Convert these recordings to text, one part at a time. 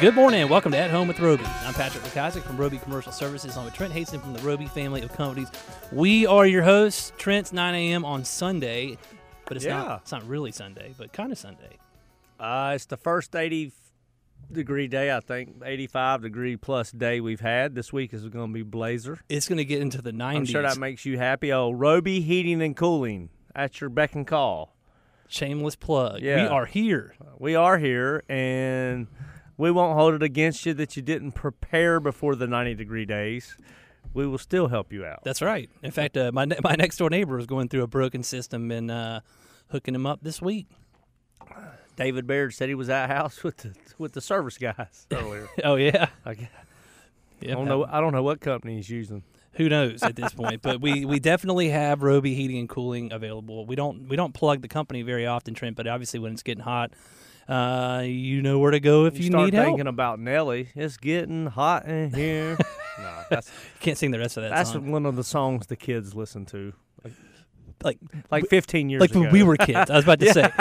Good morning and welcome to At Home with Roby. I'm Patrick from Roby Commercial Services. I'm with Trent Hasten from the Roby family of companies. We are your hosts. Trent's 9 a.m. on Sunday, but it's not really Sunday, but kind of Sunday. It's the first 80-degree day, I think, 85-degree-plus day we've had. This week is going to be blazer. It's going to get into the 90s. I'm sure that makes you happy. Oh, Roby Heating and Cooling at your beck and call. Shameless plug. Yeah. We are here. We are here, and we won't hold it against you that you didn't prepare before the 90-degree days. We will still help you out. That's right. In fact, my next-door neighbor is going through a broken system and hooking him up this week. David Baird said he was at house with the service guys earlier. Oh, yeah. I don't know what company he's using. Who knows at this point? But we definitely have Roby Heating and Cooling available. We don't plug the company very often, Trent, but obviously when it's getting hot, you know where to go if you need help. Start thinking about Nelly. It's getting hot in here. No, you can't sing the rest of that song. That's one of the songs the kids listen to. Like 15 years ago. Like when we were kids. I was about to say.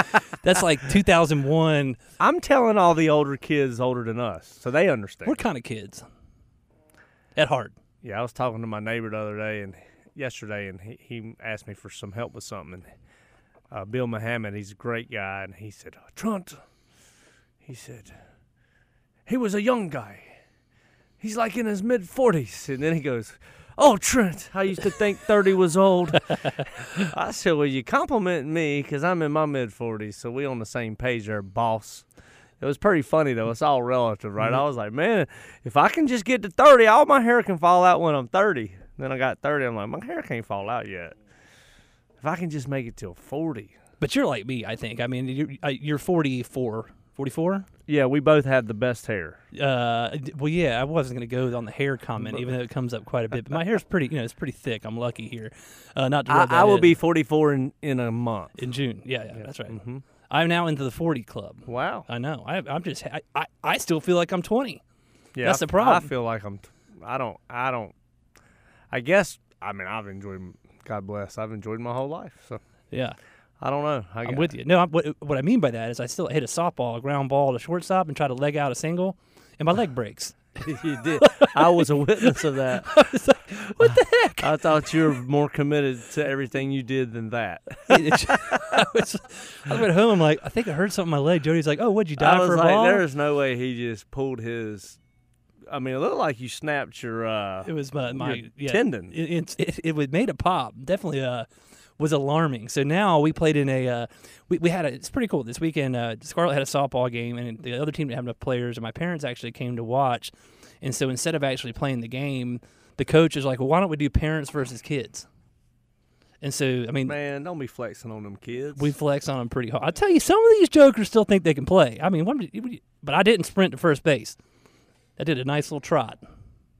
That's like 2001. I'm telling all the older kids older than us, so they understand. We're kind of kids at heart. Yeah, I was talking to my neighbor the other day and yesterday, and he asked me for some help with something. And Bill Muhammad, he's a great guy, and he said, Trent, he said, he was a young guy. He's like in his mid-40s. And then he goes, oh, Trent, I used to think 30 was old. I said, well, you compliment me because I'm in my mid-40s, so we on the same page there, boss. It was pretty funny, though. It's all relative, right? Mm-hmm. I was like, man, if I can just get to 30, all my hair can fall out when I'm 30. Then I got 30. I'm like, my hair can't fall out yet. If I can just make it till 40. But you're like me, I think. I mean, you're 44. 44? Yeah, we both had the best hair. Well, yeah, I wasn't going to go on the hair comment, even though it comes up quite a bit. But my hair's pretty, it's pretty thick. I'm lucky here. Not to rub that in. I will be 44 in a month. In June. Yeah, that's right. Mm-hmm. I'm now into the 40 club. Wow. I know. I still feel like I'm 20. Yeah. That's the problem. I feel like I've enjoyed, God bless, I've enjoyed my whole life. So. Yeah. I don't know. I'm with you. No, what I mean by that is I still hit a softball, a ground ball, a shortstop, and try to leg out a single, and my leg breaks. You did. I was a witness of that. I was like, what the heck? I thought you were more committed to everything you did than that. I went home. I'm like, I think I heard something in my leg. Jody's like, oh, what'd you die for a ball? There is no way he just pulled his. I mean, it looked like you snapped your. It was my tendon. It made a pop. Definitely was alarming. So now we played in it's pretty cool. This weekend, Scarlett had a softball game, and the other team didn't have enough players, and my parents actually came to watch. And so instead of actually playing the game, the coach is like, well, why don't we do parents versus kids? And so, I mean. Man, don't be flexing on them kids. We flex on them pretty hard. I tell you, some of these jokers still think they can play. I mean, but I didn't sprint to first base. I did a nice little trot.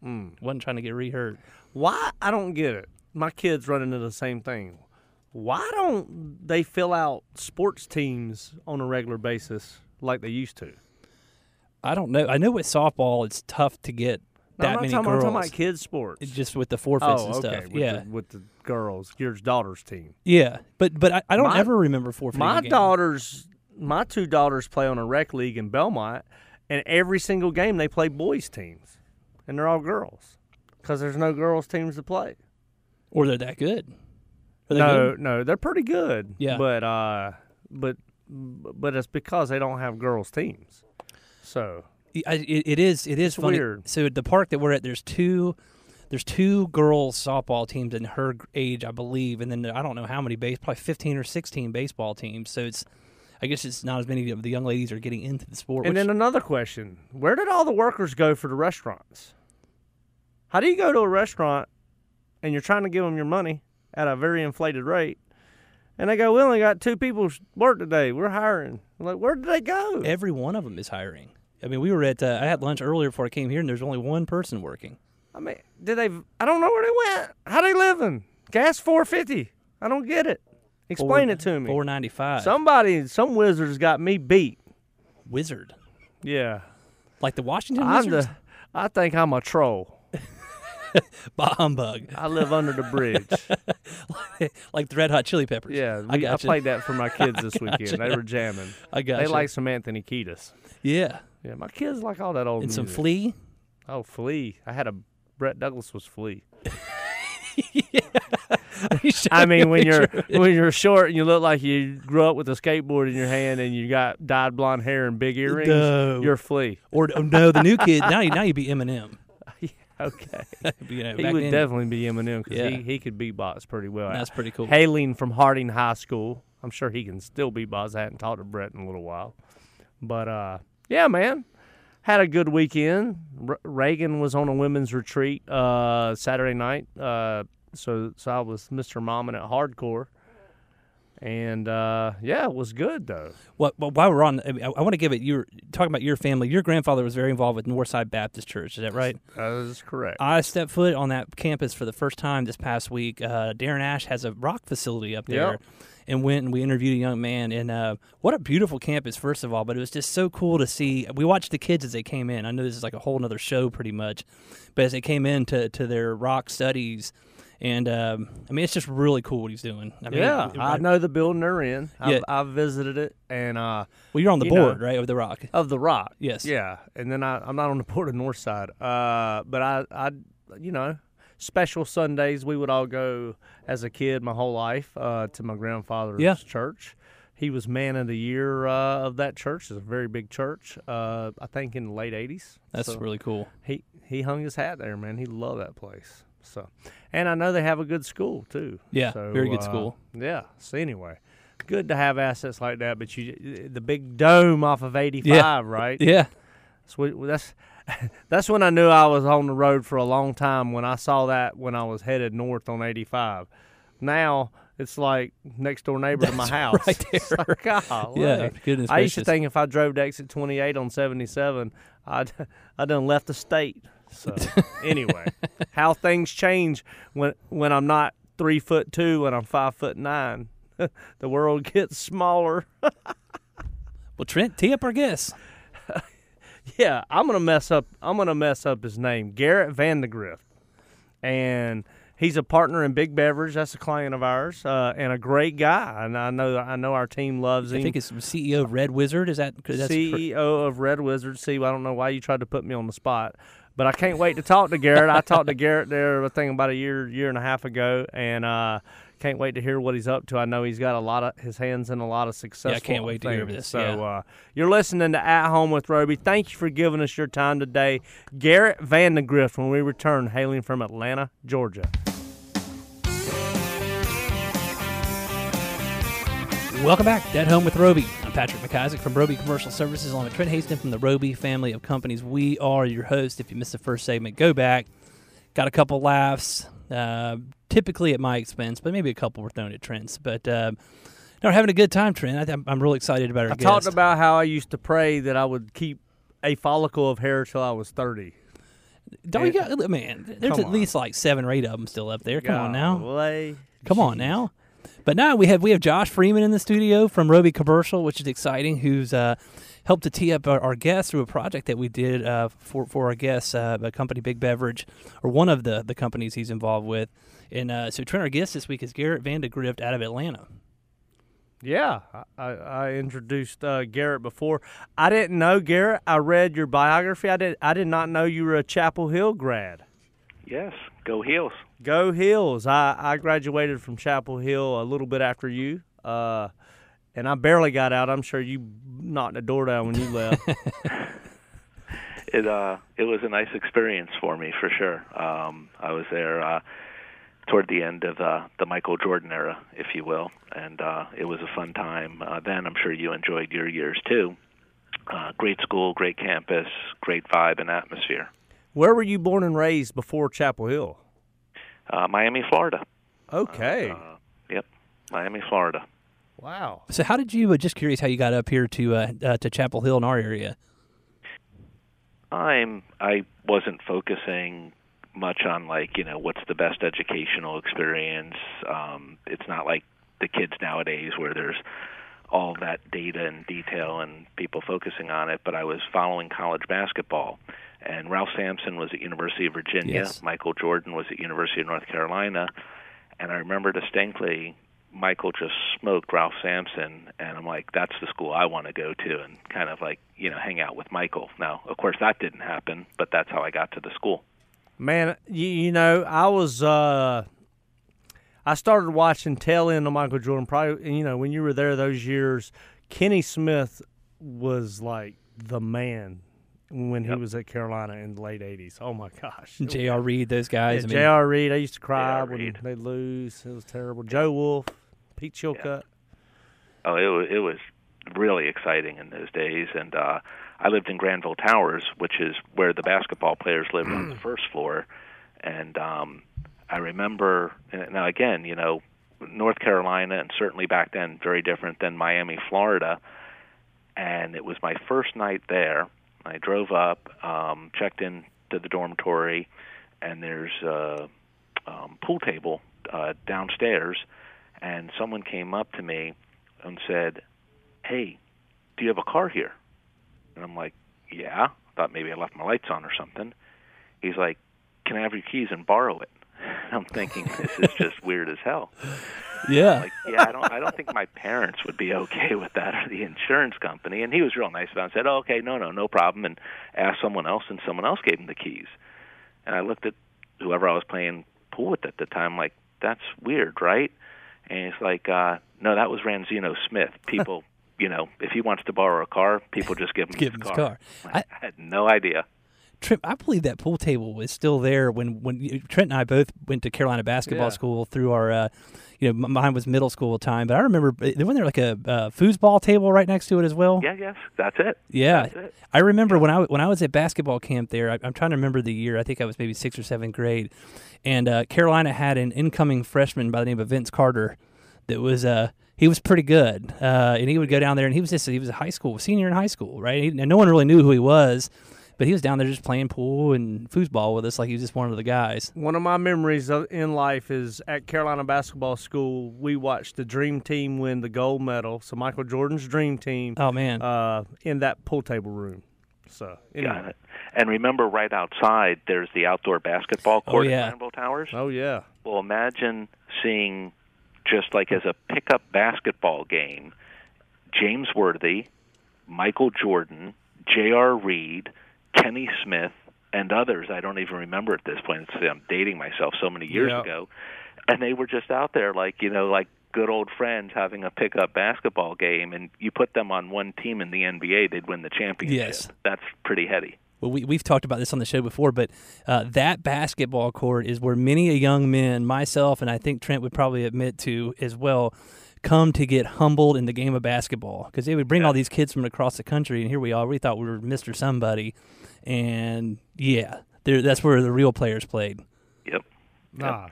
Wasn't trying to get re-hurt. Why? I don't get it. My kids run into the same thing. Why don't they fill out sports teams on a regular basis like they used to? I don't know. I know with softball, it's tough to get many girls. I'm talking about kids' sports. It's just with the forfeits and stuff. With the girls, your daughter's team. Yeah, but I don't ever remember forfeiting. My two daughters play on a rec league in Belmont, and every single game they play boys' teams, and they're all girls because there's no girls' teams to play. Or they're that good. No, they're pretty good. Yeah, but it's because they don't have girls' teams. So it is funny. Weird. So the park that we're at, there's two girls' softball teams in her age, I believe, and then I don't know how many probably 15 or 16 baseball teams. So I guess it's not as many of the young ladies are getting into the sport. And then another question: where did all the workers go for the restaurants? How do you go to a restaurant and you're trying to give them your money at a very inflated rate, and they go, we only got two people work today. We're hiring. I'm like, where did they go? Every one of them is hiring. I mean, we were at. I had lunch earlier before I came here, and there's only one person working. I mean, did they? I don't know where they went. How they living? Gas $4.50. I don't get it. Explain it to me. $4.95. Some wizard's got me beat. Wizard. Yeah. Like the Washington Wizards. I think I'm a troll. Bah humbug. I live under the bridge. Like the Red Hot Chili Peppers. Yeah, I played that for my kids this weekend. They were jamming. I got you. They like some Anthony Kiedis. Yeah. Yeah, my kids like all that old music. And some Flea? Oh, Flea. I had a Brett Douglas was Flea. Yeah. I mean, when you're short and you look like you grew up with a skateboard in your hand and you got dyed blonde hair and big earrings, you're Flea. Or no, the new kid now you be Eminem. Okay, he would definitely be Eminem because he could beatbox pretty well. That's pretty cool. Hailing from Harding High School, I'm sure he can still beatbox. I hadn't talked to Brett in a little while, but yeah, man. Had a good weekend. Reagan was on a women's retreat Saturday night, so I was Mr. Mommin at Hardcore, and it was good though. Well, while we're on, I want to give it. You were talking about your family. Your grandfather was very involved with Northside Baptist Church. Is that right? That is correct. I stepped foot on that campus for the first time this past week. Darren Ash has a rock facility up there. Yep. And went and we interviewed a young man. And what a beautiful campus, first of all. But it was just so cool to see. We watched the kids as they came in. I know this is like a whole other show pretty much. But as they came in to their rock studies. And, I mean, it's just really cool what he's doing. I mean, I know the building they're in. I've visited it. And well, you're on the board, right, of the rock? Of the rock. Yes. Yeah. And then I'm not on the board of Northside. But I you know. Special Sundays, we would all go as a kid my whole life to my grandfather's church. He was man of the year of that church. It's a very big church, I think in the late 80s. That's really cool. He hung his hat there, man. He loved that place. So, and I know they have a good school, too. Yeah, so, very good school. Yeah, so anyway, good to have assets like that, but the big dome off of 85, right? Yeah. So that's when I knew I was on the road for a long time, when I saw that when I was headed north on 85. Now it's like next door neighbor to my house. Right there. Like, God, goodness gracious. Used to think if I drove to exit 28 on 77, I done left the state. So anyway, how things change when I'm not 3'2" and I'm 5'9". The world gets smaller. Well, Trent, tee up our guess. Yeah, I'm gonna mess up his name, Garrett Van de Grift, and he's a partner in Big Beverage. That's a client of ours, and a great guy. And I know our team loves him. I think it's CEO of Red Wizard. Is that CEO of Red Wizard? See, I don't know why you tried to put me on the spot, but I can't wait to talk to Garrett. I talked to Garrett there, I think, about a year and a half ago, and can't wait to hear what he's up to. I know he's got a lot of his hands in a lot of successful things. Yeah, I can't wait to hear this. So you're listening to At Home with Roby. Thank you for giving us your time today. Garrett Van de Grift, when we return, hailing from Atlanta, Georgia. Welcome back to At Home with Roby. I'm Patrick McIsaac from Roby Commercial Services, along with Trent Haston from the Roby family of companies. We are your hosts. If you missed the first segment, go back. Got a couple laughs. Typically at my expense, but maybe a couple were thrown at Trent's. But we're having a good time, Trent. I'm really excited about our guest. I talked about how I used to pray that I would keep a follicle of hair till I was 30. Don't you got, man? There's at least like 7 or 8 of them still up there. Come on now. But now we have Josh Freeman in the studio from Roby Commercial, which is exciting. Who's helped to tee up our guests through a project that we did for our guests, a company, Big Beverage, or one of the companies he's involved with. And so, Trent, our guest this week is Garrett Van de Grift out of Atlanta. Yeah, I introduced Garrett before. I didn't know Garrett. I read your biography. I did not know you were a Chapel Hill grad. Yes, go Hills. Go Hills. I graduated from Chapel Hill a little bit after you, and I barely got out. I'm sure you knocked the door down when you left. It was a nice experience for me, for sure. I was there toward the end of the Michael Jordan era, if you will, and it was a fun time then. I'm sure you enjoyed your years too. Great school, great campus, great vibe and atmosphere. Where were you born and raised before Chapel Hill? Miami, Florida. Okay. Yep, Miami, Florida. Wow. So how did you, just curious how you got up here to Chapel Hill in our area? I wasn't focusing much on, like, you know, what's the best educational experience. It's not like the kids nowadays where there's all that data and detail and people focusing on it, but I was following college basketball. And Ralph Sampson was at University of Virginia. Yes. Michael Jordan was at University of North Carolina. And I remember distinctly Michael just smoked Ralph Sampson, and I'm like, that's the school I want to go to, and kind of like, you know, hang out with Michael. Now, of course, that didn't happen, but that's how I got to the school. Man, you know, I was I started watching tail end of Michael Jordan. Probably, you know, when you were there those years, Kenny Smith was like the man when he was at Carolina in the late 80s. Oh, my gosh. J.R. Reid, those guys. Yeah, I mean, J.R. Reid. I used to cry when they lose. It was terrible. Joe Wolf, Pete Chilcutt. Yeah. Oh, it was really exciting in those days. And I lived in Granville Towers, which is where the basketball players lived on the first floor. And I remember, now again, you know, North Carolina, and certainly back then, very different than Miami, Florida. And it was my first night there. I drove up, checked in to the dormitory, and there's a pool table downstairs, and someone came up to me and said, "Hey, do you have a car here?" And I'm like, "Yeah." I thought maybe I left my lights on or something. He's like, "Can I have your keys and borrow it?" And I'm thinking, this is just weird as hell. Yeah. Like, yeah, I don't think my parents would be okay with that, or the insurance company. And he was real nice about it, said, "Oh, okay, no problem," and asked someone else, and someone else gave him the keys. And I looked at whoever I was playing pool with at the time, like, that's weird, right? And he's like, "No, that was Ranzino Smith. People, you know, if he wants to borrow a car, people just give him his car. I had no idea. Trent, I believe that pool table was still there when Trent and I both went to Carolina basketball school through our, you know, mine was middle school time, but I remember, wasn't there like a foosball table right next to it as well? Yeah, yes, that's it. Yeah. That's it. I remember when I was at basketball camp there, I'm trying to remember the year, I think I was maybe 6th or 7th grade, and Carolina had an incoming freshman by the name of Vince Carter that was he was pretty good, and he would go down there, and he was a senior in high school, right? And no one really knew who he was. But he was down there just playing pool and foosball with us like he was just one of the guys. One of my memories in life is at Carolina Basketball School, we watched the Dream Team win the gold medal, so Michael Jordan's Dream Team, in that pool table room. So, anyway. Got it. And remember, right outside, there's the outdoor basketball court at Granville Towers? Oh, yeah. Well, imagine seeing, just like as a pickup basketball game, James Worthy, Michael Jordan, J.R. Reid, Kenny Smith, and others I don't even remember at this point. I'm dating myself so many years ago. And they were just out there like, you know, like good old friends having a pickup basketball game, and you put them on one team in the NBA, they'd win the championship. Yes. That's pretty heady. Well, we've talked about this on the show before, but that basketball court is where many a young man, myself, and I think Trent would probably admit to as well, come to get humbled in the game of basketball, because they would bring all these kids from across the country, and here we are. We thought we were Mr. Somebody, and that's where the real players played. Yep. Nah,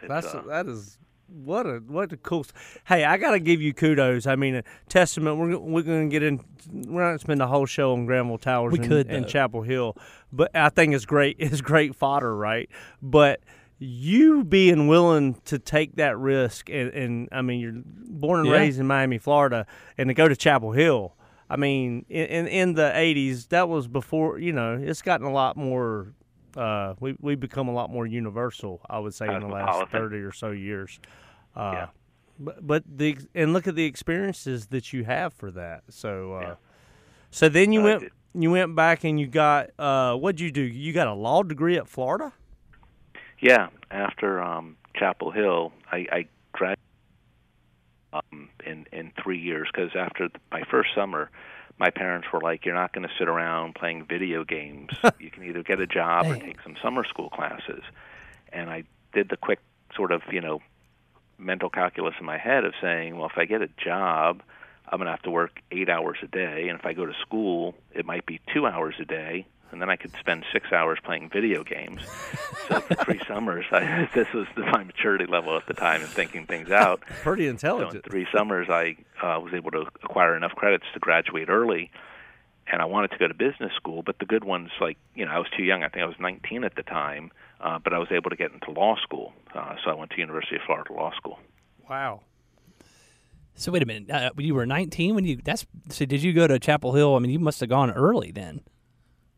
what a cool. Hey, I gotta give you kudos. I mean, a testament. We're gonna get in. We're not gonna spend the whole show on Granville Towers and Chapel Hill, but I think it's great. It's great fodder, right? But you being willing to take that risk, and I mean, you're born and raised in Miami, Florida, and to go to Chapel Hill, I mean, in the 80s, that was before, you know, it's gotten a lot more, we've become a lot more universal, I would say, in the last 30 or so years. But look at the experiences that you have for that. So, so then you went back and you got, what'd you do? You got a law degree at Florida? Yeah, after Chapel Hill, I graduated in 3 years, because after my first summer, my parents were like, "You're not going to sit around playing video games. You can either get a job or take some summer school classes." And I did the quick sort of, you know, mental calculus in my head of saying, well, if I get a job, I'm going to have to work 8 hours a day, and if I go to school, it might be 2 hours a day. And then I could spend 6 hours playing video games. So for 3 summers, this was my maturity level at the time and thinking things out. Pretty intelligent. So in 3 summers, I was able to acquire enough credits to graduate early. And I wanted to go to business school, but the good ones, like, you know, I was too young. I think I was 19 at the time, but I was able to get into law school. So I went to University of Florida Law School. Wow. So wait a minute. You were 19 when you – so did you go to Chapel Hill? I mean, you must have gone early then.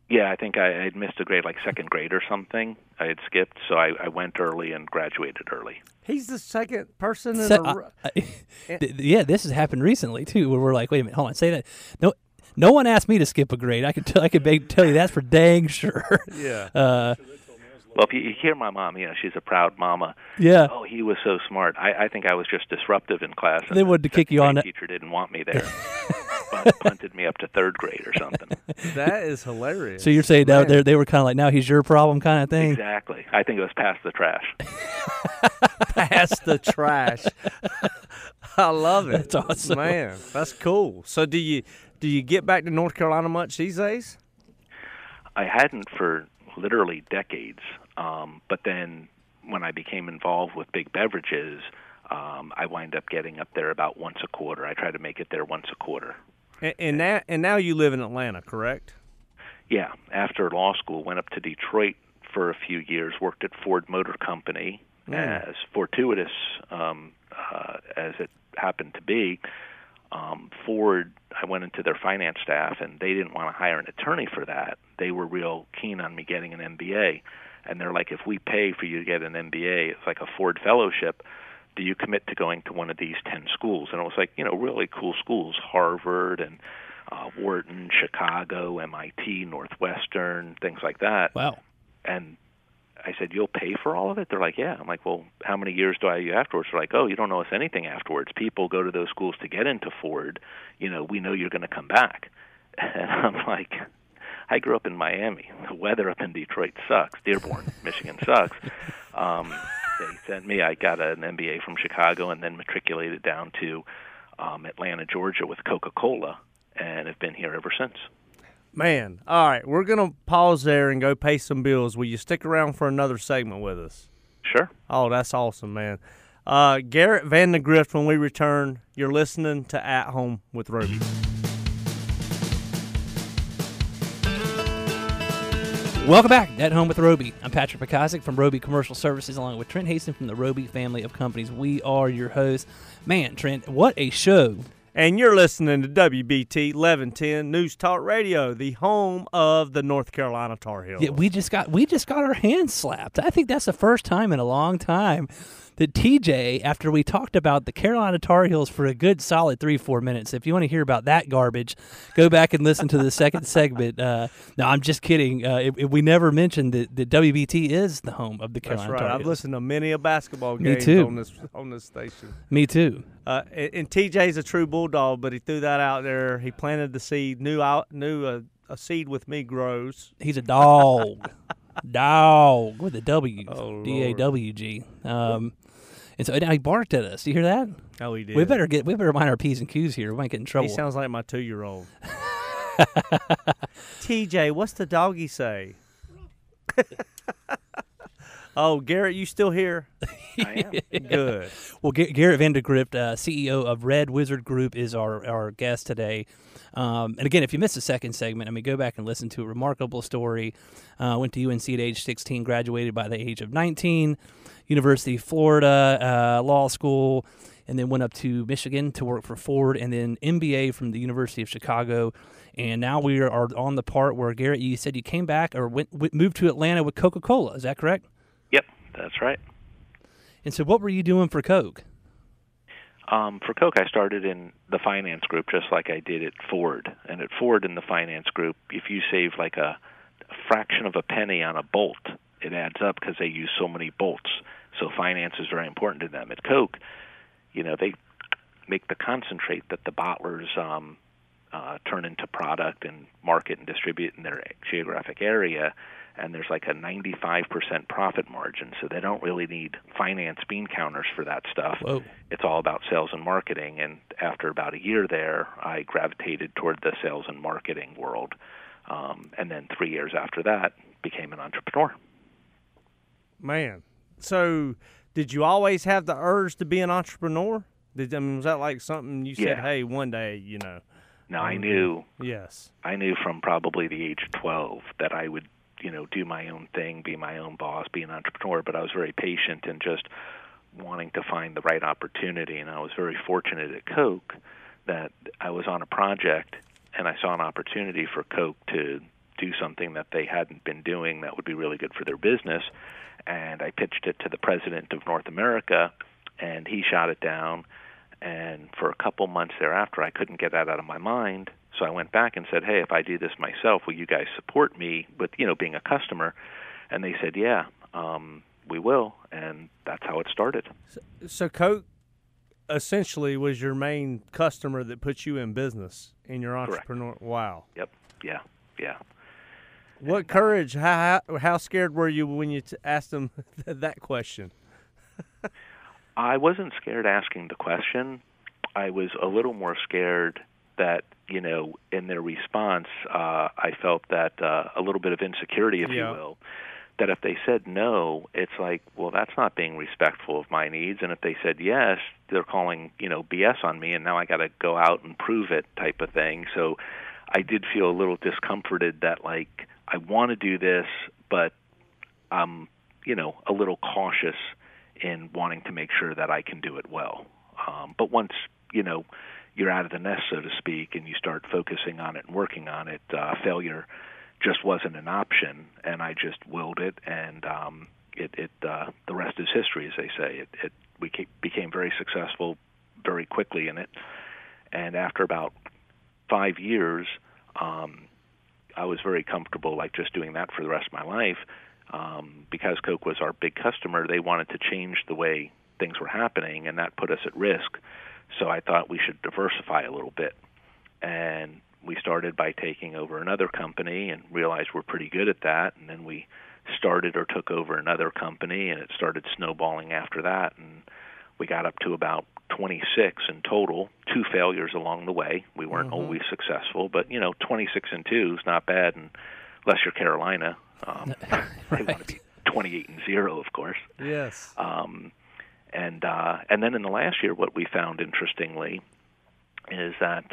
Yeah, I think I'd missed a grade, like second grade or something. I had skipped, so I went early and graduated early. He's the second person in yeah, this has happened recently, too, where we're like, wait a minute, hold on, say that. No one asked me to skip a grade. I could tell you that's for dang sure. Yeah. Well, if you hear my mom, she's a proud mama. Yeah. Oh, he was so smart. I think I was just disruptive in class. And they wanted to kick you on. The teacher didn't want me there. Punted me up to third grade or something. That is hilarious. So you're saying they were kind of like, now he's your problem kind of thing? Exactly. I think it was past the trash. Past the trash. I love it. That's awesome. Man, that's cool. So do you get back to North Carolina much these days? I hadn't for literally decades. But then when I became involved with Big Beverages, I wind up getting up there about once a quarter. I try to make it there once a quarter. And now you live in Atlanta, correct? Yeah. After law school, went up to Detroit for a few years, worked at Ford Motor Company, as fortuitous as it happened to be. Ford, I went into their finance staff, and they didn't want to hire an attorney for that. They were real keen on me getting an MBA. And they're like, if we pay for you to get an MBA, it's like a Ford fellowship. Do you commit to going to one of these 10 schools? And it was like, really cool schools, Harvard and Wharton, Chicago, MIT, Northwestern, things like that. Wow. And I said, you'll pay for all of it? They're like, yeah. I'm like, well, how many years do I owe you afterwards? They're like, oh, you don't owe us anything afterwards. People go to those schools to get into Ford. We know you're going to come back. And I'm like, I grew up in Miami. The weather up in Detroit sucks. Dearborn, Michigan sucks. They sent me, I got an MBA from Chicago and then matriculated down to Atlanta, Georgia with Coca-Cola and have been here ever since. Man, all right, we're going to pause there and go pay some bills. Will you stick around for another segment with us? Sure. Oh, that's awesome, man. Garrett Van de Grift, when we return, you're listening to At Home with Roby. Welcome back to At Home with Roby. I'm Patrick McIsaac from Roby Commercial Services, along with Trent Haston from the Roby family of companies. We are your hosts. Man, Trent, what a show. And you're listening to WBT 1110 News Talk Radio, the home of the North Carolina Tar Heels. Yeah, we just got our hands slapped. I think that's the first time in a long time that TJ, after we talked about the Carolina Tar Heels for a good solid 3-4 minutes, if you want to hear about that garbage, go back and listen to the second segment. No, I'm just kidding. We never mentioned that WBT is the home of the Carolina Tar Heels. That's right. I've listened to many a basketball game on this station. Me too. And TJ's a true bulldog, but he threw that out there. He planted the seed. A seed with me grows. He's a dog. Dog with a W. Oh, D-A-W-G. And so he barked at us. Do you hear that? Oh, he did. We better mind our P's and Q's here. We might get in trouble. He sounds like my 2-year-old. TJ, what's the doggy say? Oh, Garrett, you still here? I am. Good. Well, Garrett Van de Grift, CEO of Red Wizard Group, is our guest today. And again, if you missed the second segment, go back and listen to a remarkable story. Went to UNC at age 16, graduated by the age of 19, University of Florida, law school, and then went up to Michigan to work for Ford, and then MBA from the University of Chicago. And now we are on the part where, Garrett, you said you came back or moved to Atlanta with Coca-Cola. Is that correct? Yep, that's right. And so what were you doing for Coke? For Coke, I started in the finance group just like I did at Ford. And at Ford in the finance group, if you save like a fraction of a penny on a bolt, it adds up because they use so many bolts. So finance is very important to them. At Coke, they make the concentrate that the bottlers turn into product and market and distribute in their geographic area. And there's like a 95% profit margin, so they don't really need finance bean counters for that stuff. Whoa. It's all about sales and marketing, and after about a year there, I gravitated toward the sales and marketing world, and then 3 years after that, became an entrepreneur. Man, so did you always have the urge to be an entrepreneur? Was that like something you said, hey, one day, No, I knew. Yes. I knew from probably the age of 12 that I would do my own thing, be my own boss, be an entrepreneur, but I was very patient and just wanting to find the right opportunity. And I was very fortunate at Coke that I was on a project and I saw an opportunity for Coke to do something that they hadn't been doing that would be really good for their business. And I pitched it to the president of North America, and he shot it down. And for a couple months thereafter, I couldn't get that out of my mind. So I went back and said, hey, if I do this myself, will you guys support me with, you know, being a customer? And they said, yeah, we will. And that's how it started. So Coke essentially was your main customer that put you in business in your entrepreneur. Correct. Wow. Yep. Yeah. Yeah. What courage? How scared were you when you asked them that question? I wasn't scared asking the question. I was a little more scared that, you know, in their response, I felt that a little bit of insecurity, if you will, that if they said no, it's like, well, that's not being respectful of my needs. And if they said yes, they're calling, you know, BS on me, and now I got to go out and prove it type of thing. So I did feel a little discomforted that, like, I want to do this, but I'm, you know, a little cautious in wanting to make sure that I can do it well. But once, you know, you're out of the nest, so to speak, and you start focusing on it and working on it, failure just wasn't an option, and I just willed it, and the rest is history, as they say. We became very successful very quickly in it, and after about 5 years, I was very comfortable, like, just doing that for the rest of my life. Because Coke was our big customer, they wanted to change the way things were happening, and that put us at risk. So I thought we should diversify a little bit. And we started by taking over another company and realized we're pretty good at that. And then we started or took over another company, and it started snowballing after that. And we got up to about 26 in total, 2 failures along the way. We weren't always successful, but, you know, 26 and 2 is not bad, unless you're Carolina. Right. They want to be 28-0, of course. Yes. And then in the last year, what we found, interestingly, is that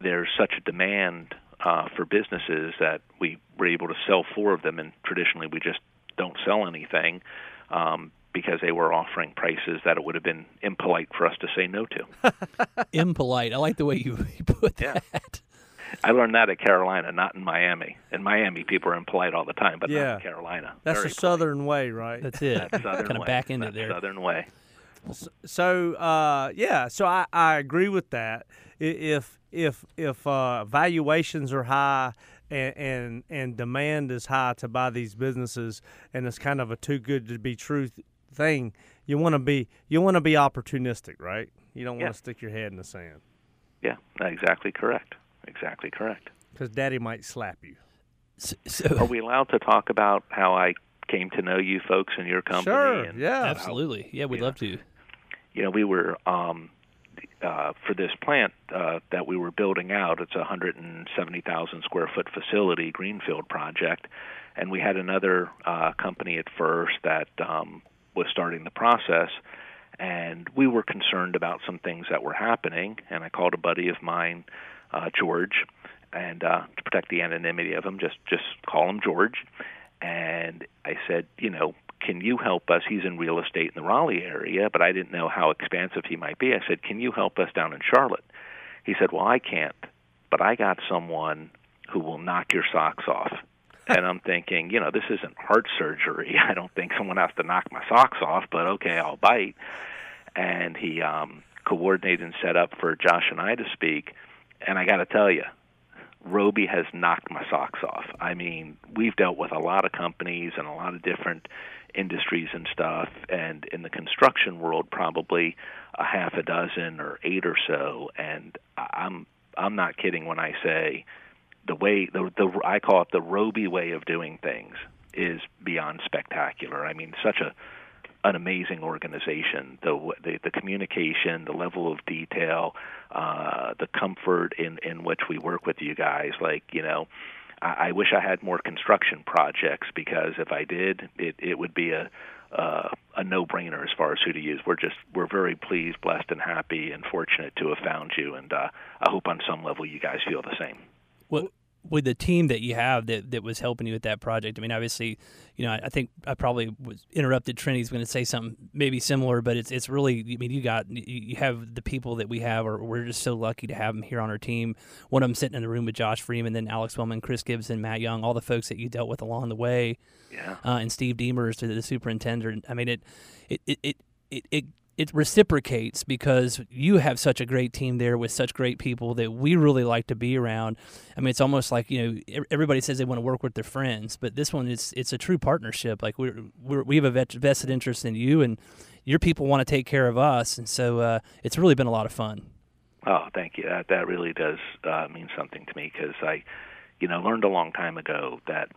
there's such a demand for businesses that we were able to sell 4 of them, and traditionally we just don't sell anything because they were offering prices that it would have been impolite for us to say no to. Impolite. I like the way you put that. Yeah. I learned that at Carolina, not in Miami. In Miami, people are impolite all the time, but not in Carolina. That's the Southern way, right? That's it. That's Southern way. Kind of back into there. Southern way. So I agree with that. If valuations are high and demand is high to buy these businesses, and it's kind of a too good to be true thing, you want to be opportunistic, right? You don't want to stick your head in the sand. Yeah, exactly correct. Exactly correct. Because Daddy might slap you. So, are we allowed to talk about how I came to know you folks in your company? Sure, absolutely. Yeah, we'd love to. You know, we were, for this plant that we were building out, it's a 170,000-square-foot facility, Greenfield project, and we had another company at first that was starting the process, and we were concerned about some things that were happening, and I called a buddy of mine, George, and to protect the anonymity of him, just call him George. And I said, you know, can you help us? He's in real estate in the Raleigh area, but I didn't know how expansive he might be. I said, can you help us down in Charlotte? He said, well, I can't, but I got someone who will knock your socks off. And I'm thinking, you know, this isn't heart surgery. I don't think someone has to knock my socks off, but okay, I'll bite. And he coordinated and set up for Josh and I to speak. And I got to tell you, Roby has knocked my socks off. I mean, we've dealt with a lot of companies and a lot of different industries and stuff, and in the construction world, probably 6 or 8 or so. And I'm not kidding when I say the way I call it the Roby way of doing things is beyond spectacular. I mean, such an amazing organization, the communication, the level of detail, the comfort in which we work with you guys. Like, you know, I wish I had more construction projects, because if I did, it would be a no-brainer as far as who to use. We're very pleased, blessed, and happy and fortunate to have found you, and I hope on some level you guys feel the same. Well, with the team that you have that was helping you with that project? I mean, obviously, you know, I think I probably was interrupted. Trent, he's going to say something maybe similar, but it's really, I mean, you have the people that we have, or we're just so lucky to have them here on our team. One of them sitting in the room with Josh Freeman, then Alex Wellman, Chris Gibson, Matt Young, all the folks that you dealt with along the way, and Steve Demers to the superintendent. I mean, it reciprocates because you have such a great team there with such great people that we really like to be around. I mean, it's almost like, you know, everybody says they want to work with their friends, but this one, it's a true partnership. Like we have a vested interest in you, and your people want to take care of us. And so it's really been a lot of fun. Oh, thank you. That really does mean something to me, because I, you know, learned a long time ago that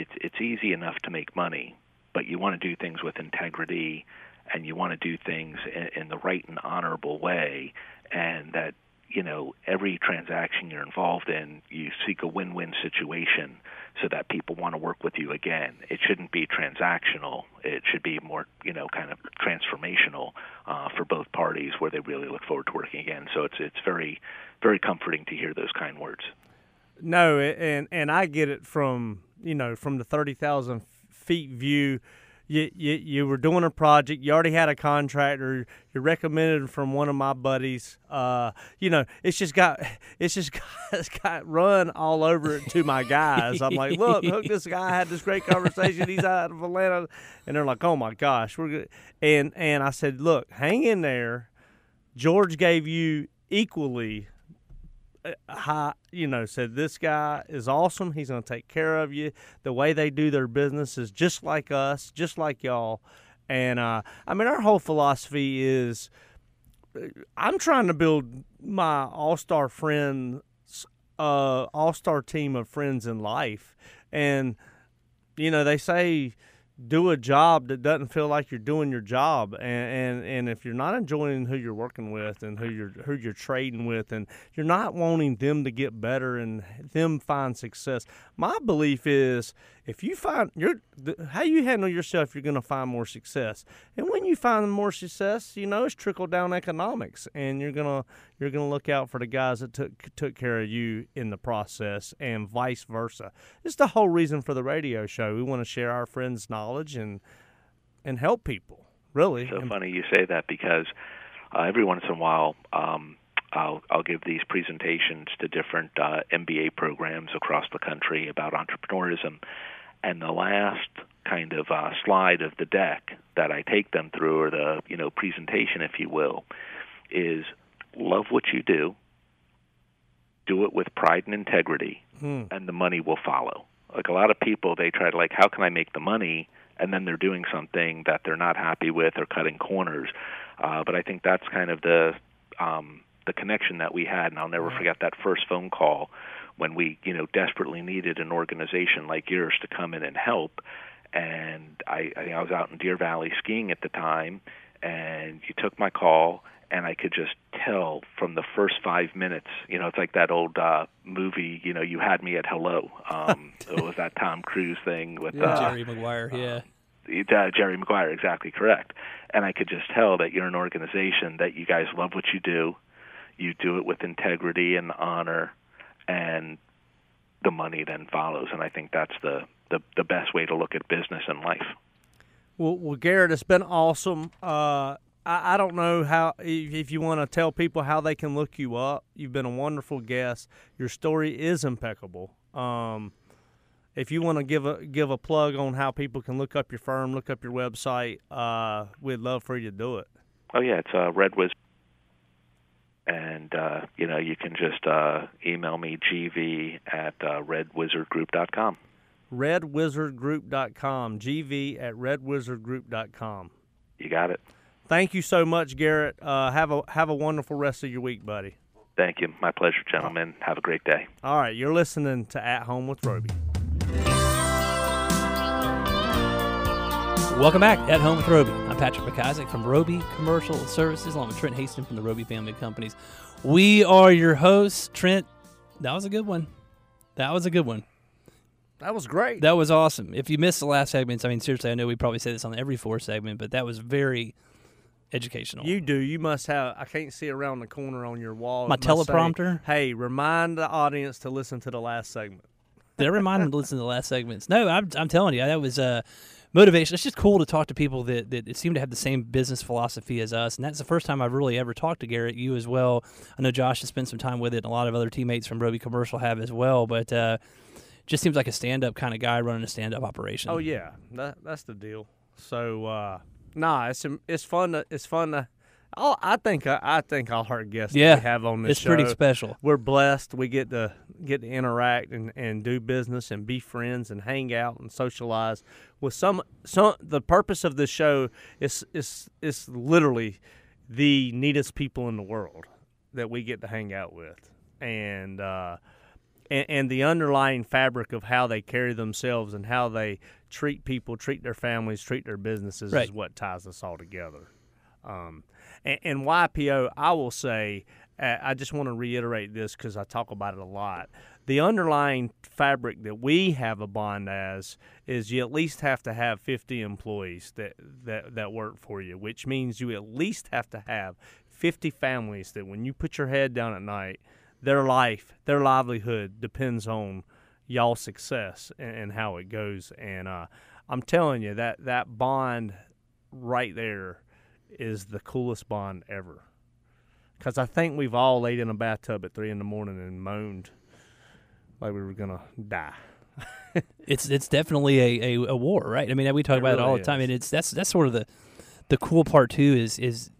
it's easy enough to make money, but you want to do things with integrity, and you want to do things in the right and honorable way, and that, you know, every transaction you're involved in, you seek a win-win situation so that people want to work with you again. It shouldn't be transactional. It should be more, you know, kind of transformational for both parties, where they really look forward to working again. So it's very, very comforting to hear those kind words. No, and I get it from, you know, from the 30,000 feet view. You were doing a project. You already had a contractor. You're recommended from one of my buddies. You know, it's got run all over it to my guys. I'm like, look, this guy had this great conversation. He's out of Atlanta, and they're like, oh my gosh, we're good. And I said, look, hang in there. George gave you equally high, you know, said this guy is awesome. He's going to take care of you. The way they do their business is just like us, just like y'all. And I mean, our whole philosophy is, I'm trying to build my all-star friends, all-star team of friends in life. And you know, they say do a job that doesn't feel like you're doing your job, and if you're not enjoying who you're working with and who you're trading with, and you're not wanting them to get better and them find success, my belief is if you find how you handle yourself, you're going to find more success. And when you find more success, you know, it's trickle down economics, and you're gonna look out for the guys that took care of you in the process, and vice versa. It's the whole reason for the radio show. We want to share our friends' knowledge and help people, really. So funny you say that, because every once in a while I'll give these presentations to different MBA programs across the country about entrepreneurism, and the last kind of slide of the deck that I take them through, or the, you know, presentation, if you will, is love what you do it with pride and integrity, and the money will follow. Like, a lot of people, they try to, like, how can I make the money? And then they're doing something that they're not happy with, or cutting corners. But I think that's kind of the connection that we had, and I'll never forget that first phone call when we, you know, desperately needed an organization like yours to come in and help. And I was out in Deer Valley skiing at the time, and you took my call, and I could just tell from the first 5 minutes, you know, it's like that old movie, you know, You Had Me at Hello. It was that Tom Cruise thing with Jerry Maguire. Jerry Maguire, exactly correct. And I could just tell that you're an organization that you guys love what you do it with integrity and honor, and the money then follows. And I think that's the best way to look at business and life. Well, Garrett, it's been awesome. I don't know how, if you want to tell people how they can look you up. You've been a wonderful guest. Your story is impeccable. If you want to give a plug on how people can look up your firm, look up your website, we'd love for you to do it. Oh, yeah, it's Red Wizard. And, you know, you can just email me, gv@redwizardgroup.com. Redwizardgroup.com, gv@redwizardgroup.com. You got it. Thank you so much, Garrett. Have a wonderful rest of your week, buddy. Thank you. My pleasure, gentlemen. Have a great day. All right. You're listening to At Home with Roby. Welcome back, At Home with Roby. I'm Patrick McIsaac from Roby Commercial Services, along with Trent Haston from the Roby Family Companies. We are your hosts. Trent, that was a good one. That was a good one. That was great. That was awesome. If you missed the last segments, I mean, seriously, I know we probably say this on every four segment, but that was very educational. You do. You must have. I can't see around the corner on your wall. My teleprompter. Say, hey, remind the audience to listen to the last segment. They're reminding them to listen to the last segments. No, I'm telling you, that was motivation. It's just cool to talk to people that seem to have the same business philosophy as us, and that's the first time I've really ever talked to Garrett, you as well. I know Josh has spent some time with it, and a lot of other teammates from Roby Commercial have as well, but just seems like a stand-up kind of guy running a stand-up operation. Oh, yeah, that's the deal. So, it's fun. I think all our guests that we have on this show. It's pretty special. We're blessed. We get to interact and do business and be friends and hang out and socialize. With some the purpose of this show is literally the neatest people in the world that we get to hang out with, and the underlying fabric of how they carry themselves and how they treat people, treat their families, treat their businesses is what ties us all together. And YPO, I will say, I just want to reiterate this because I talk about it a lot. The underlying fabric that we have a bond as is you at least have to have 50 employees that work for you, which means you at least have to have 50 families that when you put your head down at night, their life, their livelihood depends on y'all's success and how it goes. And I'm telling you, that bond right there is the coolest bond ever, because I think we've all laid in a bathtub at 3 a.m. and moaned like we were gonna die. it's definitely a war, right? I mean, we talk about it all the time, and that's sort of the cool part too. Is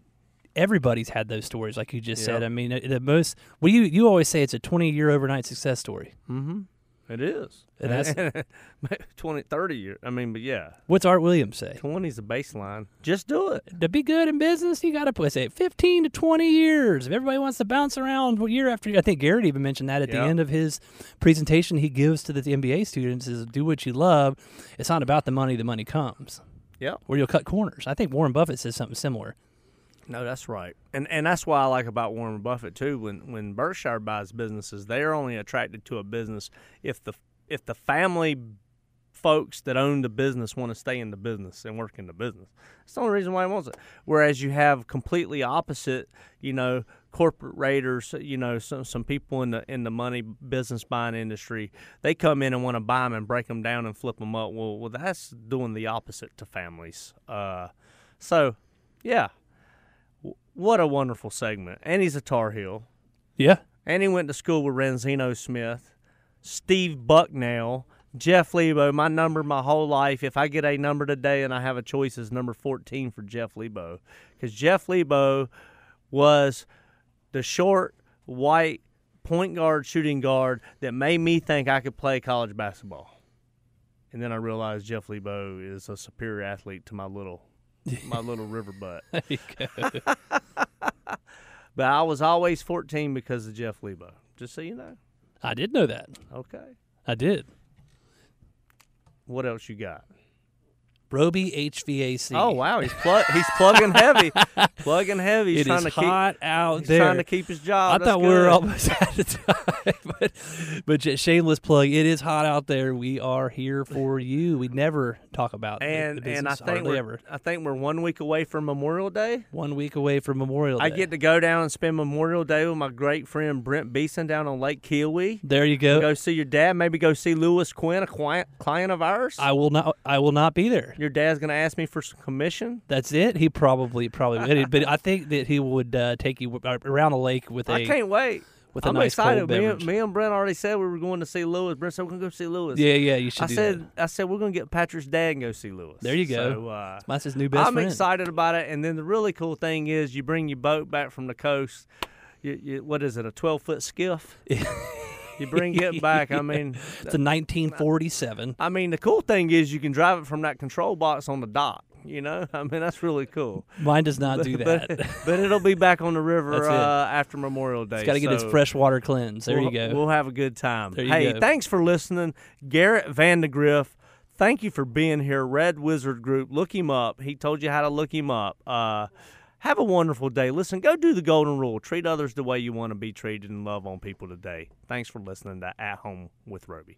everybody's had those stories, like you just said. I mean, the most you always say it's a 20-year overnight success story. Mm-hmm. It is. And that's 20, 30 years. I mean, but yeah. What's Art Williams say? 20 is the baseline. Just do it. To be good in business, you got to put, say, 15 to 20 years. If everybody wants to bounce around year after year. I think Garrett even mentioned that at the end of his presentation he gives to the MBA students is do what you love. It's not about the money comes. Yeah. Or you'll cut corners. I think Warren Buffett says something similar. No, that's right. And that's why I like about Warren Buffett, too. When Berkshire buys businesses, they're only attracted to a business if the family folks that own the business want to stay in the business and work in the business. That's the only reason why he wants it. Whereas you have completely opposite, corporate raiders, some people in the money business buying industry, they come in and want to buy them and break them down and flip them up. Well that's doing the opposite to families. So, yeah. What a wonderful segment. And he's a Tar Heel. Yeah. And he went to school with Ranzino Smith, Steve Bucknell, Jeff Lebo, my number my whole life. If I get a number today and I have a choice, it's number 14 for Jeff Lebo. Because Jeff Lebo was the short, white, point guard, shooting guard that made me think I could play college basketball. And then I realized Jeff Lebo is a superior athlete to my little riverbutt. There you go. But I was always 14 because of Jeff Lebo. Just so you know. I did know that. Okay. I did. What else you got? Roby HVAC. Oh, wow. He's plugging heavy. Plugging heavy. He's trying to hot keep, out he's there. Trying to keep his job. I That's thought good. We were almost out of time. But just shameless plug. It is hot out there. We are here for you. We never talk about the business. And I think we're 1 week away from Memorial Day. 1 week away from Memorial Day. I get to go down and spend Memorial Day with my great friend Brent Beeson down on Lake Kiowee. There you go. Go see your dad. Maybe go see Lewis Quinn, a client of ours. I will not be there. Your dad's going to ask me for some commission? That's it? He probably would. But I think that he would take you around the lake with I can't wait. With a I'm nice excited. Cold beverage. Me and Brent already said we were going to see Lewis. Brent said we're going to go see Lewis. Yeah, you should I said we're going to get Patrick's dad and go see Lewis. There you go. So, that's his new best friend. I'm excited about it. And then the really cool thing is you bring your boat back from the coast. You, what is it, a 12-foot skiff? You bring it back. I mean, it's a 1947. I mean, the cool thing is you can drive it from that control box on the dock. I mean, that's really cool. Mine does not do that. But it'll be back on the river after Memorial Day. It's got to get its freshwater cleanse. There you go. We'll have a good time. Hey, thanks for listening. Garrett Van de Grift, thank you for being here. Red Wizard Group, look him up. He told you how to look him up. Have a wonderful day. Listen, go do the golden rule. Treat others the way you want to be treated and love on people today. Thanks for listening to At Home with Roby.